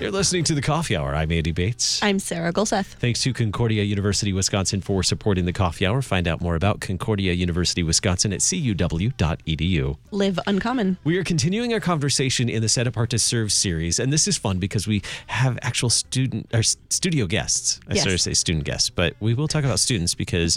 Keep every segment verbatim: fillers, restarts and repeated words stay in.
You're listening to The Coffee Hour. I'm Andy Bates. I'm Sarah Golseth. Thanks to Concordia University Wisconsin for supporting The Coffee Hour. Find out more about Concordia University Wisconsin at c u w dot e d u. Live uncommon. We are continuing our conversation in the Set Apart to Serve series, and this is fun because we have actual student or studio guests. I yes. started to say student guests, but we will talk about students because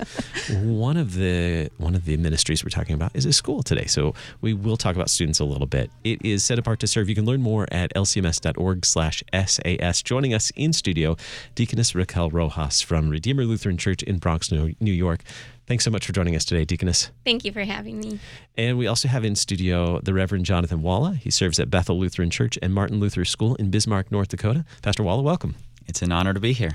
one of the one of the ministries we're talking about is a school today. So we will talk about students a little bit. It is Set Apart to Serve. You can learn more at l c m s dot org slash S A S. Joining us in studio, Deaconess Raquel Rojas from Redeemer Lutheran Church in Bronx, New York. Thanks so much for joining us today, Deaconess. Thank you for having me. And we also have in studio the Reverend Jonathan Walla. He serves at Bethel Lutheran Church and Martin Luther School in Bismarck, North Dakota. Pastor Walla, welcome. It's an honor to be here.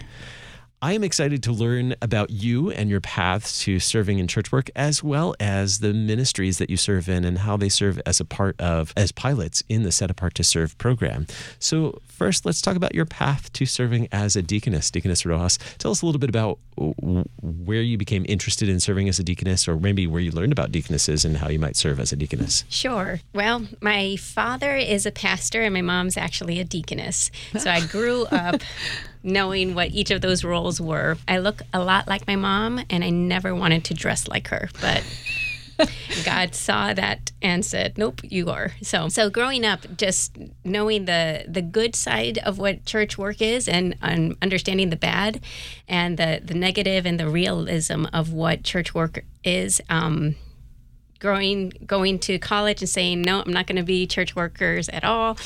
I am excited to learn about you and your paths to serving in church work, as well as the ministries that you serve in and how they serve as a part of, as pilots in the Set Apart to Serve program. So first, let's talk about your path to serving as a deaconess. Deaconess Rojas, tell us a little bit about where you became interested in serving as a deaconess, or maybe where you learned about deaconesses and how you might serve as a deaconess. Sure. Well, my father is a pastor and my mom's actually a deaconess. So I grew up knowing what each of those roles were. I look a lot like my mom, and I never wanted to dress like her, but God saw that and said, nope, you are. So so growing up, just knowing the the good side of what church work is and um, understanding the bad and the, the negative and the realism of what church work is, um, growing, going to college and saying, no, I'm not going to be church workers at all.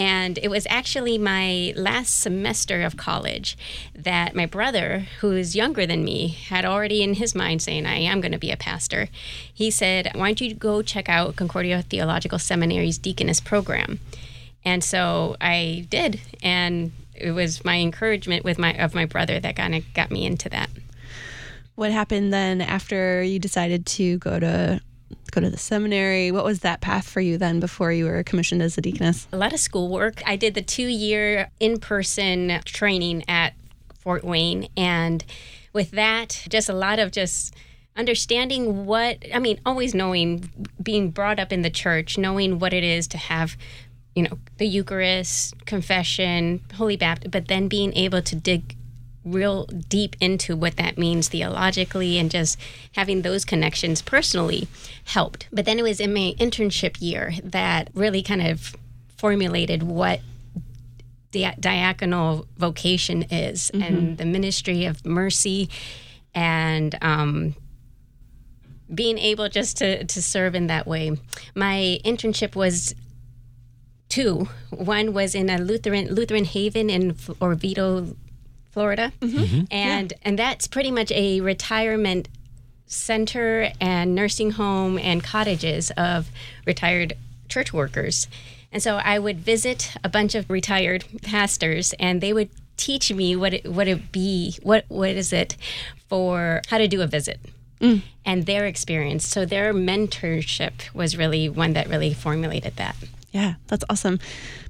And it was actually my last semester of college that my brother, who is younger than me, had already in his mind saying, I am going to be a pastor. He said, why don't you go check out Concordia Theological Seminary's Deaconess program? And so I did. And it was my encouragement with my of my brother that kind of got me into that. What happened then after you decided to go to go to the seminary? What was that path for you then before you were commissioned as a deaconess? A lot of schoolwork. I did the two-year in-person training at Fort Wayne. And with that, just a lot of just understanding what, I mean, always knowing, being brought up in the church, knowing what it is to have, you know, the Eucharist, confession, Holy Baptist, but then being able to dig real deep into what that means theologically, and just having those connections personally helped. But then it was in my internship year that really kind of formulated what di- diaconal vocation is, mm-hmm. and the ministry of mercy, and um, being able just to, to serve in that way. My internship was two. One was in a Lutheran Lutheran Haven in Oviedo, Florida, mm-hmm. and yeah. and that's pretty much a retirement center and nursing home and cottages of retired church workers. And so I would visit a bunch of retired pastors, and they would teach me what it what it be what what is it for how to do a visit, mm. and their experience. So their mentorship was really one that really formulated that. Yeah, that's awesome.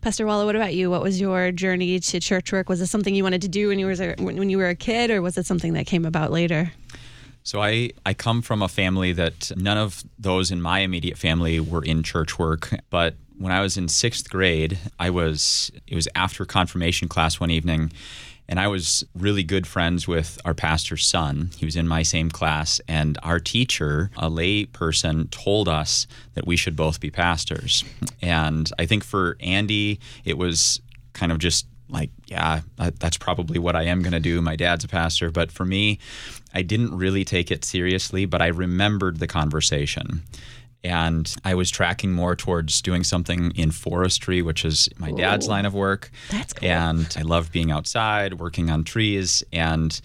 Pastor Walla, what about you? What was your journey to church work? Was it something you wanted to do when you were when you were a kid, or was it something that came about later? So I, I come from a family that none of those in my immediate family were in church work. But when I was in sixth grade, I was it was after confirmation class one evening, and I was really good friends with our pastor's son. He was in my same class, and our teacher, a lay person, told us that we should both be pastors. And I think for Andy, it was kind of just like, yeah, that's probably what I am going to do. My dad's a pastor. But for me, I didn't really take it seriously, but I remembered the conversation. And I was tracking more towards doing something in forestry, which is my dad's Whoa. Line of work. That's cool. And I loved being outside, working on trees. And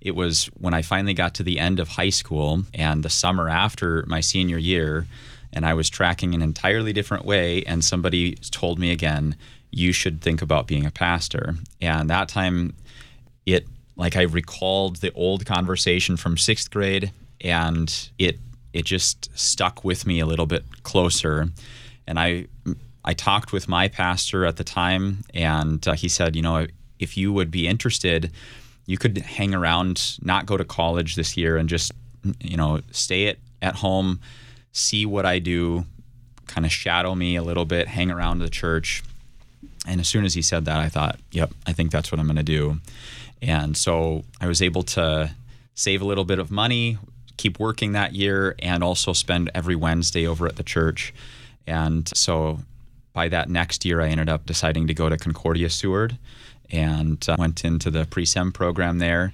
it was when I finally got to the end of high school and the summer after my senior year, and I was tracking an entirely different way, and somebody told me again, you should think about being a pastor. And that time, it like I recalled the old conversation from sixth grade, and it It just stuck with me a little bit closer. And I I talked with my pastor at the time, and uh, he said, you know, if you would be interested, you could hang around, not go to college this year, and just, you know, stay at, at home, see what I do, kind of shadow me a little bit, hang around the church. And as soon as he said that, I thought, yep, I think that's what I'm going to do. And so I was able to save a little bit of money, keep working that year, and also spend every Wednesday over at the church. And so by that next year, I ended up deciding to go to Concordia Seward and uh, went into the pre-sem program there.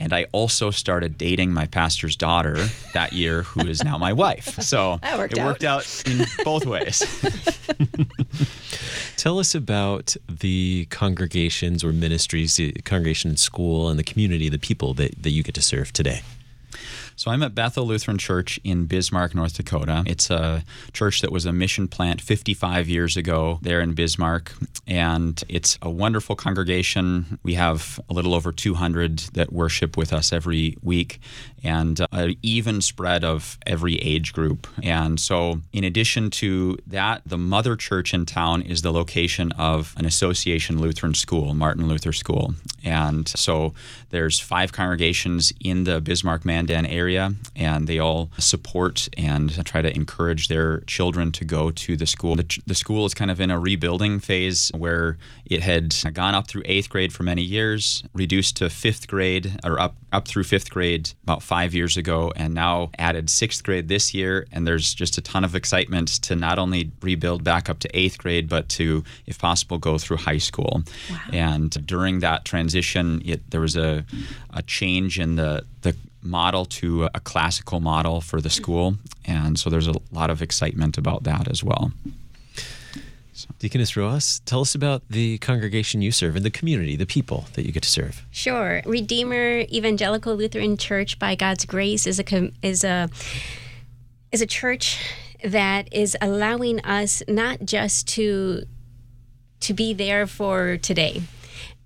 And I also started dating my pastor's daughter that year, who is now my wife. So that worked it out. worked out in both ways. Tell us about the congregations or ministries, the congregation, school, and the community, the people that, that you get to serve today. So I'm at Bethel Lutheran Church in Bismarck, North Dakota. It's a church that was a mission plant fifty-five years ago there in Bismarck, and it's a wonderful congregation. We have a little over two hundred that worship with us every week, and an even spread of every age group. And so in addition to that, the mother church in town is the location of an association Lutheran school, Martin Luther School. And so there's five congregations in the Bismarck-Mandan area. Area, and they all support and try to encourage their children to go to the school. The, the school is kind of in a rebuilding phase where it had gone up through eighth grade for many years, reduced to fifth grade or up, up through fifth grade about five years ago, and now added sixth grade this year. And there's just a ton of excitement to not only rebuild back up to eighth grade, but to, if possible, go through high school. Wow. And during that transition, it, there was a, a change in the, the model to a classical model for the school. And so there's a lot of excitement about that as well. So. Deaconess Rojas, tell us about the congregation you serve and the community, the people that you get to serve. Sure. Redeemer Evangelical Lutheran Church, by God's grace, is a is a is a church that is allowing us not just to to be there for today,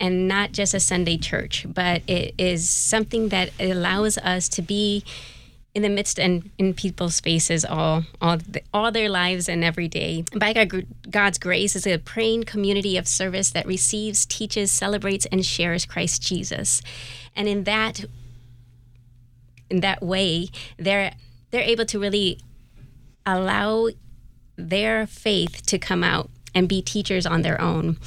and not just a Sunday church, but it is something that allows us to be in the midst and in people's faces all all, the, all their lives and every day. By God, God's grace is a praying community of service that receives, teaches, celebrates, and shares Christ Jesus. And in that in that way, they're they're able to really allow their faith to come out and be teachers on their own.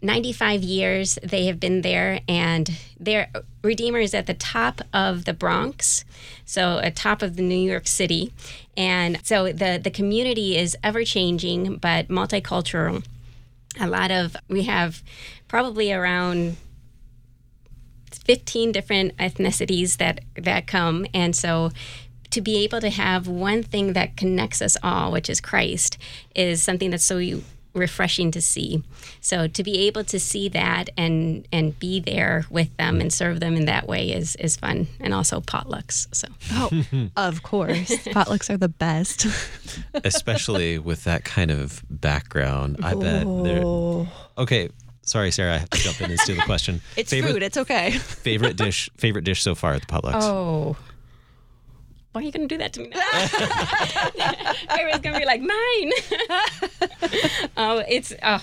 ninety-five years they have been there, and their Redeemer is at the top of the Bronx, so at top of the New York City. And so the, the community is ever-changing, but multicultural. A lot of, we have probably around fifteen different ethnicities that, that come, and so to be able to have one thing that connects us all, which is Christ, is something that's so you, refreshing to see. So to be able to see that and and be there with them and serve them in that way is is fun. And also potlucks. So oh, of course. Potlucks are the best. Especially with that kind of background. I bet they're okay. Sorry, Sarah, I have to jump in and steal the question. It's favorite, food, it's okay. favorite dish favorite dish so far at the potlucks. Oh. Why are you going to do that to me now? Everyone's going to be like, mine. oh, it's oh,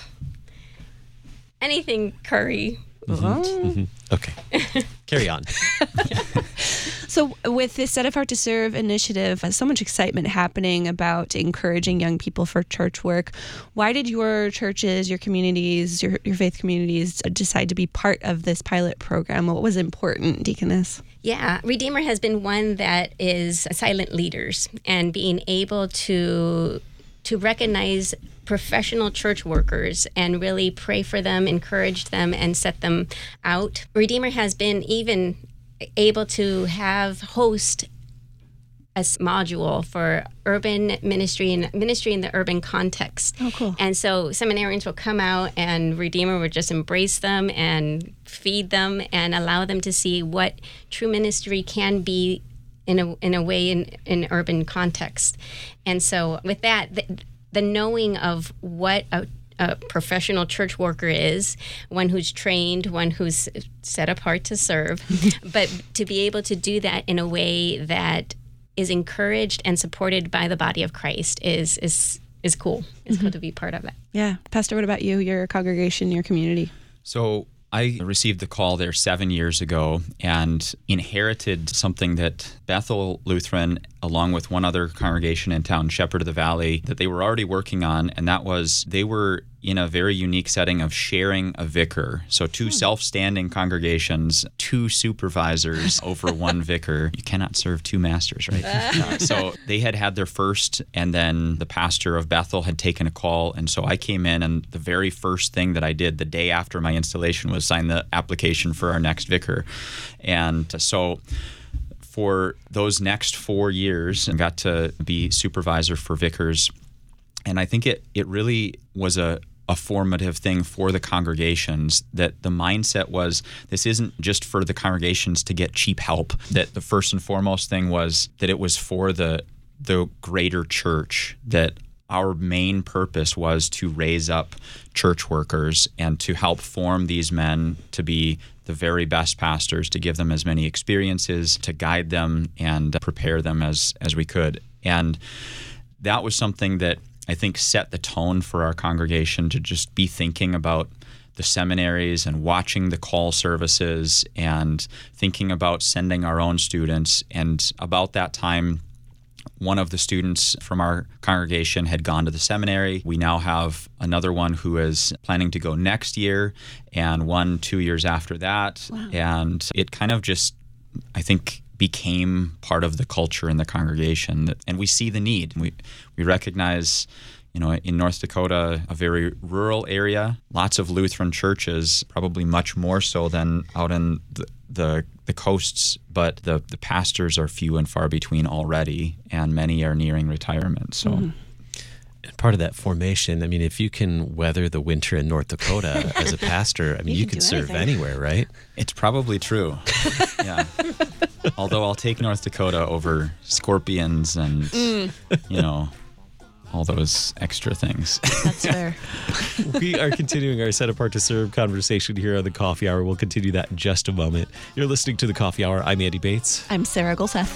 anything curry. Mm-hmm. Mm-hmm. Okay. Carry on. So with this Set Apart to Serve initiative, so much excitement happening about encouraging young people for church work. Why did your churches, your communities, your, your faith communities decide to be part of this pilot program? What was important, Deaconess? Yeah, Redeemer has been one that is silent leaders, and being able to to recognize professional church workers and really pray for them, encourage them, and set them out. Redeemer has been even able to have host a module for urban ministry and ministry in the urban context. Oh, cool. And so seminarians will come out, and Redeemer would just embrace them and feed them and allow them to see what true ministry can be in a in a way in an urban context. And so with that, the, the knowing of what a, a professional church worker is, one who's trained, one who's set apart to serve, but to be able to do that in a way that is encouraged and supported by the body of Christ is is is cool. It's mm-hmm. cool to be part of that. Yeah. Pastor, what about you, your congregation, your community? So I received the call there seven years ago and inherited something that Bethel Lutheran, along with one other congregation in town, Shepherd of the Valley, that they were already working on, and that was they were in a very unique setting of sharing a vicar. So two self-standing congregations, two supervisors over one vicar. You cannot serve two masters, right? uh, so they had had their first, and then the pastor of Bethel had taken a call. And so I came in, and the very first thing that I did the day after my installation was sign the application for our next vicar. And so for those next four years, I got to be supervisor for vicars. And I think it, it really was a a formative thing for the congregations, that the mindset was this isn't just for the congregations to get cheap help, that the first and foremost thing was that it was for the the greater church, that our main purpose was to raise up church workers and to help form these men to be the very best pastors, to give them as many experiences, to guide them and prepare them as as we could. And that was something that I think set the tone for our congregation to just be thinking about the seminaries and watching the call services and thinking about sending our own students. And about that time, one of the students from our congregation had gone to the seminary. We now have another one who is planning to go next year and one two years after that. Wow. And it kind of just, I think, became part of the culture in the congregation, that, and we see the need. We we recognize, you know, in North Dakota, a very rural area, lots of Lutheran churches, probably much more so than out in the the, the coasts, but the, the pastors are few and far between already, and many are nearing retirement. So. Mm-hmm. Part of that formation, I mean, if you can weather the winter in North Dakota as a pastor, I mean, you, you can, can serve anything. Anywhere, right? It's probably true. Yeah. Although I'll take North Dakota over scorpions and, mm. you know, all those extra things. That's fair. We are continuing our Set Apart to Serve conversation here on The Coffee Hour. We'll continue that in just a moment. You're listening to The Coffee Hour. I'm Andy Bates. I'm Sarah Golseth.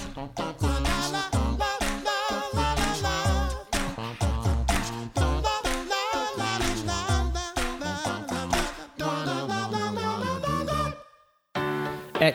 At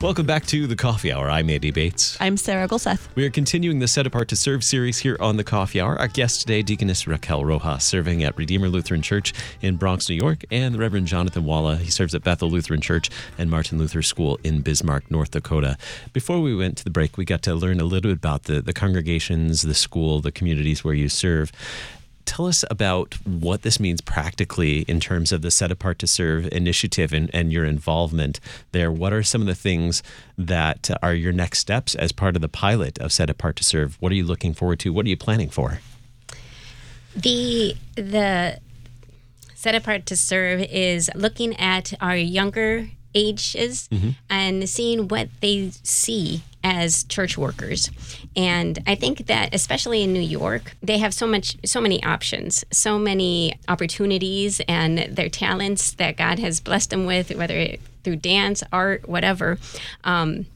Welcome back to The Coffee Hour. I'm Andy Bates. I'm Sarah Golseth. We are continuing the Set Apart to Serve series here on The Coffee Hour. Our guest today, Deaconess Raquel Rojas, serving at Redeemer Lutheran Church in Bronx, New York, and the Reverend Jonathan Walla. He serves at Bethel Lutheran Church and Martin Luther School in Bismarck, North Dakota. Before we went to the break, we got to learn a little bit about the, the congregations, the school, the communities where you serve. Tell us about what this means practically in terms of the Set Apart to Serve initiative and, and your involvement there. What are some of the things that are your next steps as part of the pilot of Set Apart to Serve? What are you looking forward to? What are you planning for? The the Set Apart to Serve is looking at our younger ages mm-hmm. and seeing what they see as church workers. And I think that especially in New York, they have so much, so many options, so many opportunities and their talents that God has blessed them with, whether it through dance, art, whatever, um,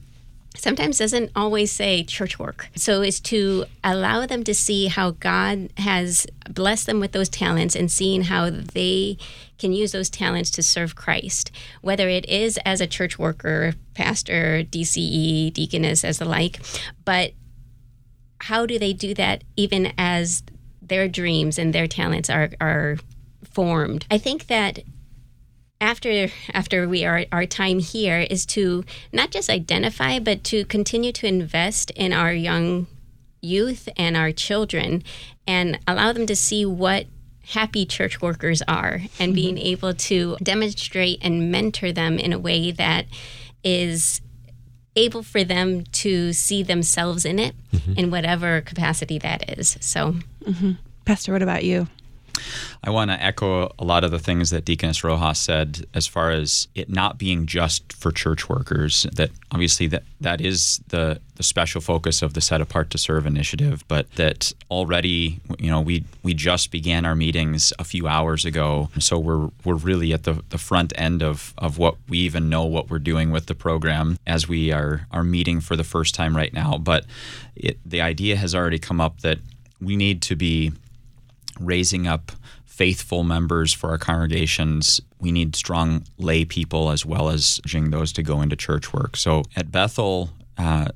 sometimes doesn't always say church work. So it's to allow them to see how God has blessed them with those talents and seeing how they can use those talents to serve Christ, whether it is as a church worker, pastor, D C E, deaconess, as the like, but how do they do that even as their dreams and their talents are, are formed? I think that After after we are our time here is to not just identify, but to continue to invest in our young youth and our children and allow them to see what happy church workers are and mm-hmm. being able to demonstrate and mentor them in a way that is able for them to see themselves in it mm-hmm. in whatever capacity that is. So, mm-hmm. Pastor, what about you? I want to echo a lot of the things that Deaconess Rojas said as far as it not being just for church workers, that obviously that, that is the, the special focus of the Set Apart to Serve initiative, but that already, you know, we we just began our meetings a few hours ago, so we're we're really at the, the front end of, of what we even know what we're doing with the program as we are, are meeting for the first time right now. But it, the idea has already come up that we need to be raising up faithful members for our congregations. We need strong lay people as well as those to go into church work. So at Bethel, uh,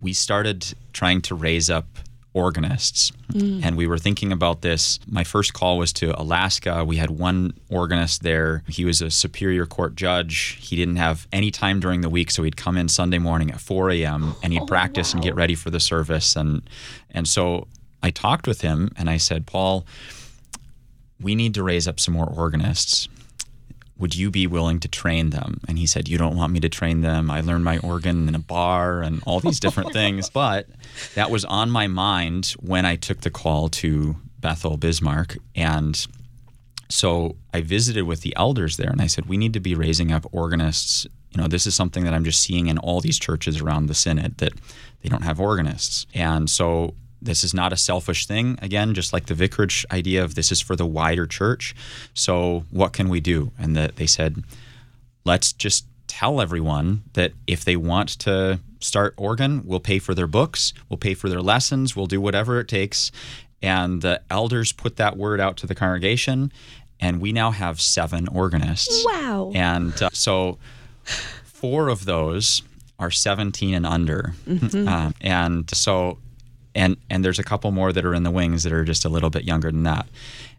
we started trying to raise up organists. Mm. And we were thinking about this. My first call was to Alaska. We had one organist there. He was a Superior Court judge. He didn't have any time during the week, so he'd come in Sunday morning at four a.m. and he'd oh, practice wow. and get ready for the service. And and so I talked with him and I said, Paul, we need to raise up some more organists. Would you be willing to train them? And he said, you don't want me to train them. I learned my organ in a bar and all these different things. But that was on my mind when I took the call to Bethel Bismarck. And so I visited with the elders there and I said, we need to be raising up organists. You know, this is something that I'm just seeing in all these churches around the synod, that they don't have organists. And so this is not a selfish thing, again, just like the vicarage idea of this is for the wider church. So what can we do? And the, they said, let's just tell everyone that if they want to start organ, we'll pay for their books, we'll pay for their lessons, we'll do whatever it takes. And the elders put that word out to the congregation, and we now have seven organists. Wow. And uh, so four of those are seventeen and under. Mm-hmm. Uh, and so... And and there's a couple more that are in the wings that are just a little bit younger than that.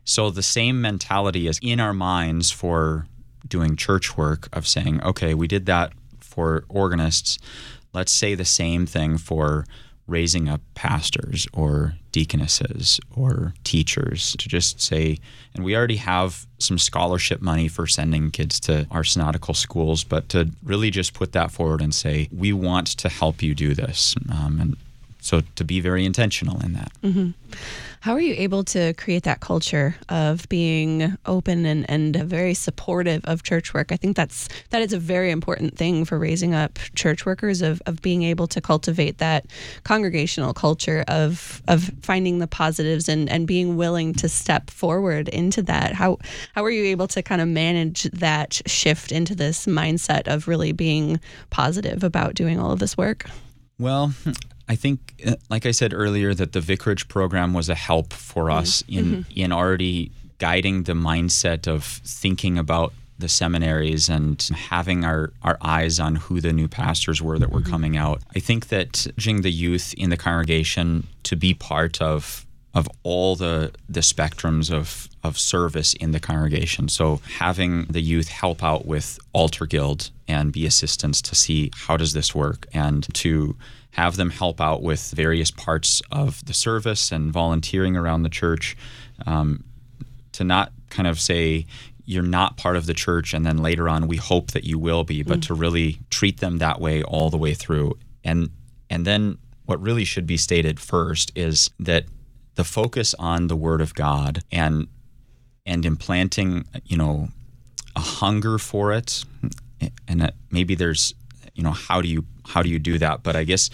So the same mentality is in our minds for doing church work of saying, okay, we did that for organists. Let's say the same thing for raising up pastors or deaconesses or teachers, to just say, and we already have some scholarship money for sending kids to our synodical schools, but to really just put that forward and say, we want to help you do this. Um, and So to be very intentional in that. Mm-hmm. How are you able to create that culture of being open and, and very supportive of church work? I think that's that is a very important thing for raising up church workers, of, of being able to cultivate that congregational culture of of finding the positives and, and being willing to step forward into that. How how are you able to kind of manage that shift into this mindset of really being positive about doing all of this work? Well, I think, like I said earlier, that the vicarage program was a help for us in, mm-hmm. in already guiding the mindset of thinking about the seminaries and having our, our eyes on who the new pastors were that were mm-hmm. coming out. I think that the youth in the congregation to be part of of all the the spectrums of, of service in the congregation. So having the youth help out with Altar Guild and be assistants to see how does this work, and to have them help out with various parts of the service and volunteering around the church, um, to not kind of say, you're not part of the church and then later on we hope that you will be, but mm. to really treat them that way all the way through. And and then what really should be stated first is that the focus on the Word of God and and implanting, you know, a hunger for it, and a, maybe there's, you know, how do you how do you do that? But I guess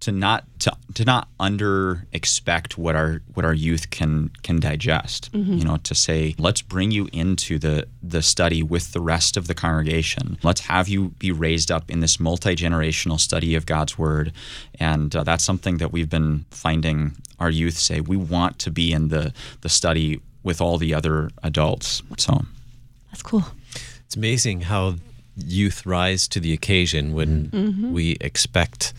to not to, to not under expect what our what our youth can can digest. Mm-hmm. You know, to say, let's bring you into the the study with the rest of the congregation. Let's have you be raised up in this multi-generational study of God's Word, and uh, that's something that we've been finding. Our youth say, we want to be in the, the study with all the other adults. So that's cool. It's amazing how youth rise to the occasion when mm-hmm. we expect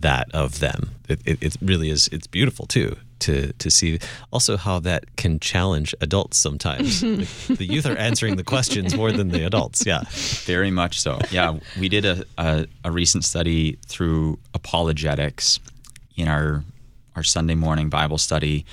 that of them. It, it, it really is. It's beautiful too to to see. Also, how that can challenge adults sometimes. Mm-hmm. The, the youth are answering the questions more than the adults. Yeah, very much so. Yeah, we did a a, a recent study through apologetics in our. our Sunday morning Bible study,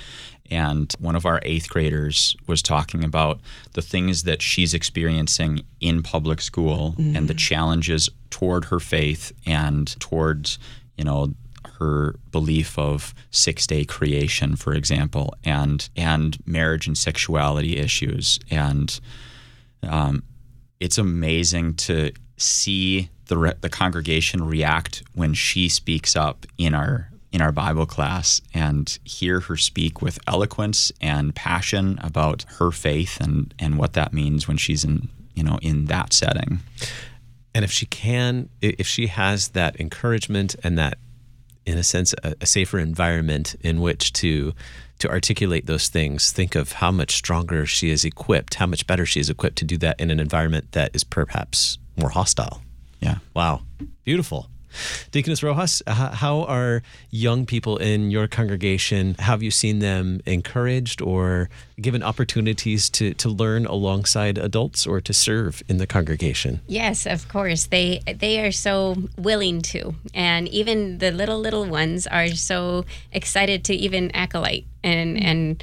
and one of our eighth graders was talking about the things that she's experiencing in public school mm-hmm. and the challenges toward her faith and towards, you know, her belief of six-day creation, for example, and and marriage and sexuality issues. And um, it's amazing to see the re- the congregation react when she speaks up in our in our Bible class, and hear her speak with eloquence and passion about her faith and, and what that means when she's in, you know, in that setting. And if she can, if she has that encouragement and that, in a sense, a, a safer environment in which to to articulate those things, think of how much stronger she is equipped, how much better she is equipped to do that in an environment that is perhaps more hostile. Yeah. Wow. Beautiful. Deaconess Rojas, how are young people in your congregation? Have you seen them encouraged or given opportunities to, to learn alongside adults or to serve in the congregation? Yes, of course. They they are so willing to. And even the little, little ones are so excited to even acolyte and and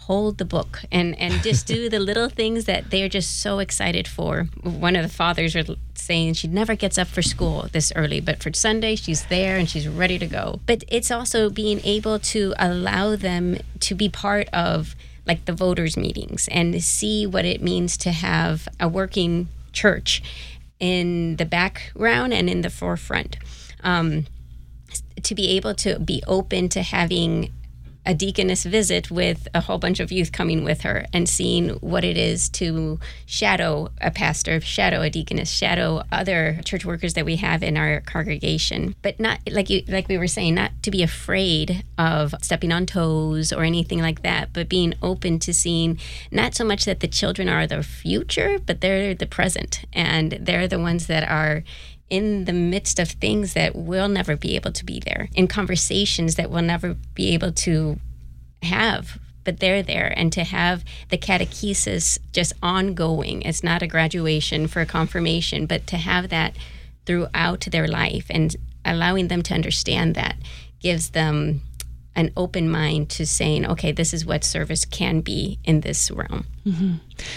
hold the book and, and just do the little things that they're just so excited for. One of the fathers was saying she never gets up for school this early, but for Sunday, she's there and she's ready to go. But it's also being able to allow them to be part of like the voters' meetings and see what it means to have a working church in the background and in the forefront. Um, to be able to be open to having a deaconess visit with a whole bunch of youth coming with her and seeing what it is to shadow a pastor, shadow a deaconess, shadow other church workers that we have in our congregation. But not, like you, like we were saying, not to be afraid of stepping on toes or anything like that, but being open to seeing not so much that the children are the future, but they're the present. And they're the ones that are in the midst of things that will never be able to be there, in conversations that we'll never be able to have, but they're there. And to have the catechesis just ongoing, it's not a graduation for a confirmation, but to have that throughout their life and allowing them to understand that gives them an open mind to saying, okay, this is what service can be in this realm. Mm-hmm.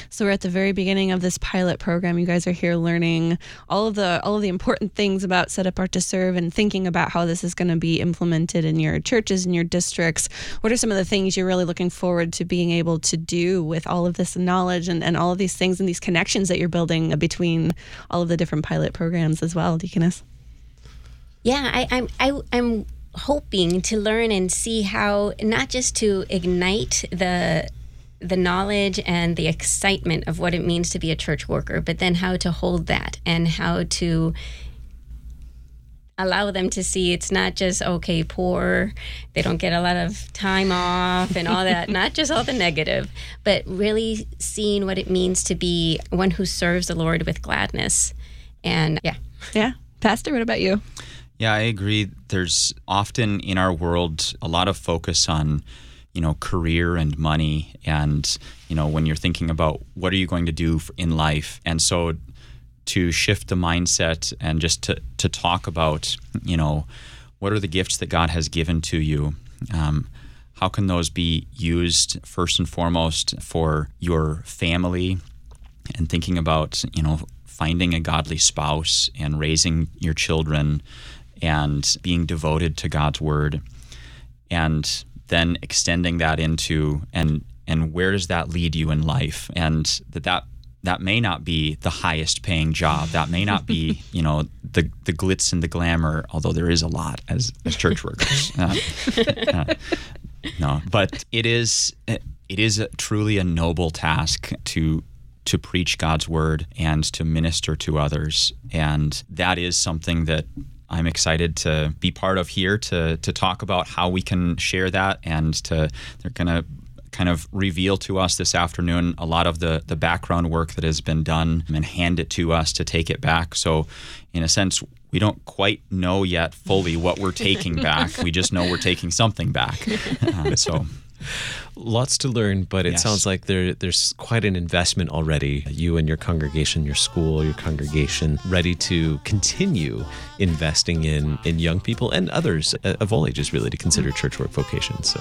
So we're at the very beginning of this pilot program. You guys are here learning all of the all of the important things about Set Apart to Serve and thinking about how this is going to be implemented in your churches and your districts. What are some of the things you're really looking forward to being able to do with all of this knowledge and, and all of these things and these connections that you're building between all of the different pilot programs as well, Deaconess? Yeah, I, I'm, I, I'm hoping to learn and see how not just to ignite the the knowledge and the excitement of what it means to be a church worker, but then how to hold that and how to allow them to see it's not just, okay, poor, they don't get a lot of time off and all that, not just all the negative, but really seeing what it means to be one who serves the Lord with gladness. And yeah. Yeah. Pastor, what about you? Yeah, I agree. There's often in our world a lot of focus on, you know, career and money and, you know, when you're thinking about what are you going to do in life. And so to shift the mindset and just to, to talk about, you know, what are the gifts that God has given to you? Um, how can those be used first and foremost for your family and thinking about, you know, finding a godly spouse and raising your children and being devoted to God's word, and then extending that into and and where does that lead you in life? And that that, that may not be the highest paying job. That may not be, you know, the the glitz and the glamour, although there is a lot as, as church workers. Uh, uh, no, but it is it is a, truly a noble task to to preach God's word and to minister to others, and that is something that I'm excited to be part of here to to talk about how we can share that, and to they're going to kind of reveal to us this afternoon a lot of the the background work that has been done and hand it to us to take it back. So in a sense, we don't quite know yet fully what we're taking back. We just know we're taking something back. Uh, so lots to learn, but it yes. sounds like there there's quite an investment already. You and your congregation, your school, your congregation, ready to continue investing in, in young people and others of all ages, really, to consider church work vocations. So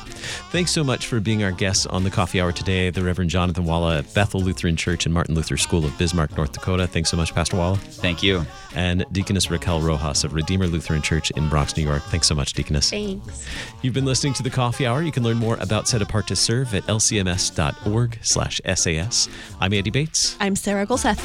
thanks so much for being our guest on the Coffee Hour today, the Reverend Jonathan Walla at Bethel Lutheran Church and Martin Luther School of Bismarck, North Dakota. Thanks so much, Pastor Walla. Thank you. And Deaconess Raquel Rojas of Redeemer Lutheran Church in Bronx, New York. Thanks so much, Deaconess. Thanks. You've been listening to The Coffee Hour. You can learn more about Set Apart to Serve at L C M S dot org slash S A S. I'm Andy Bates. I'm Sarah Golseth.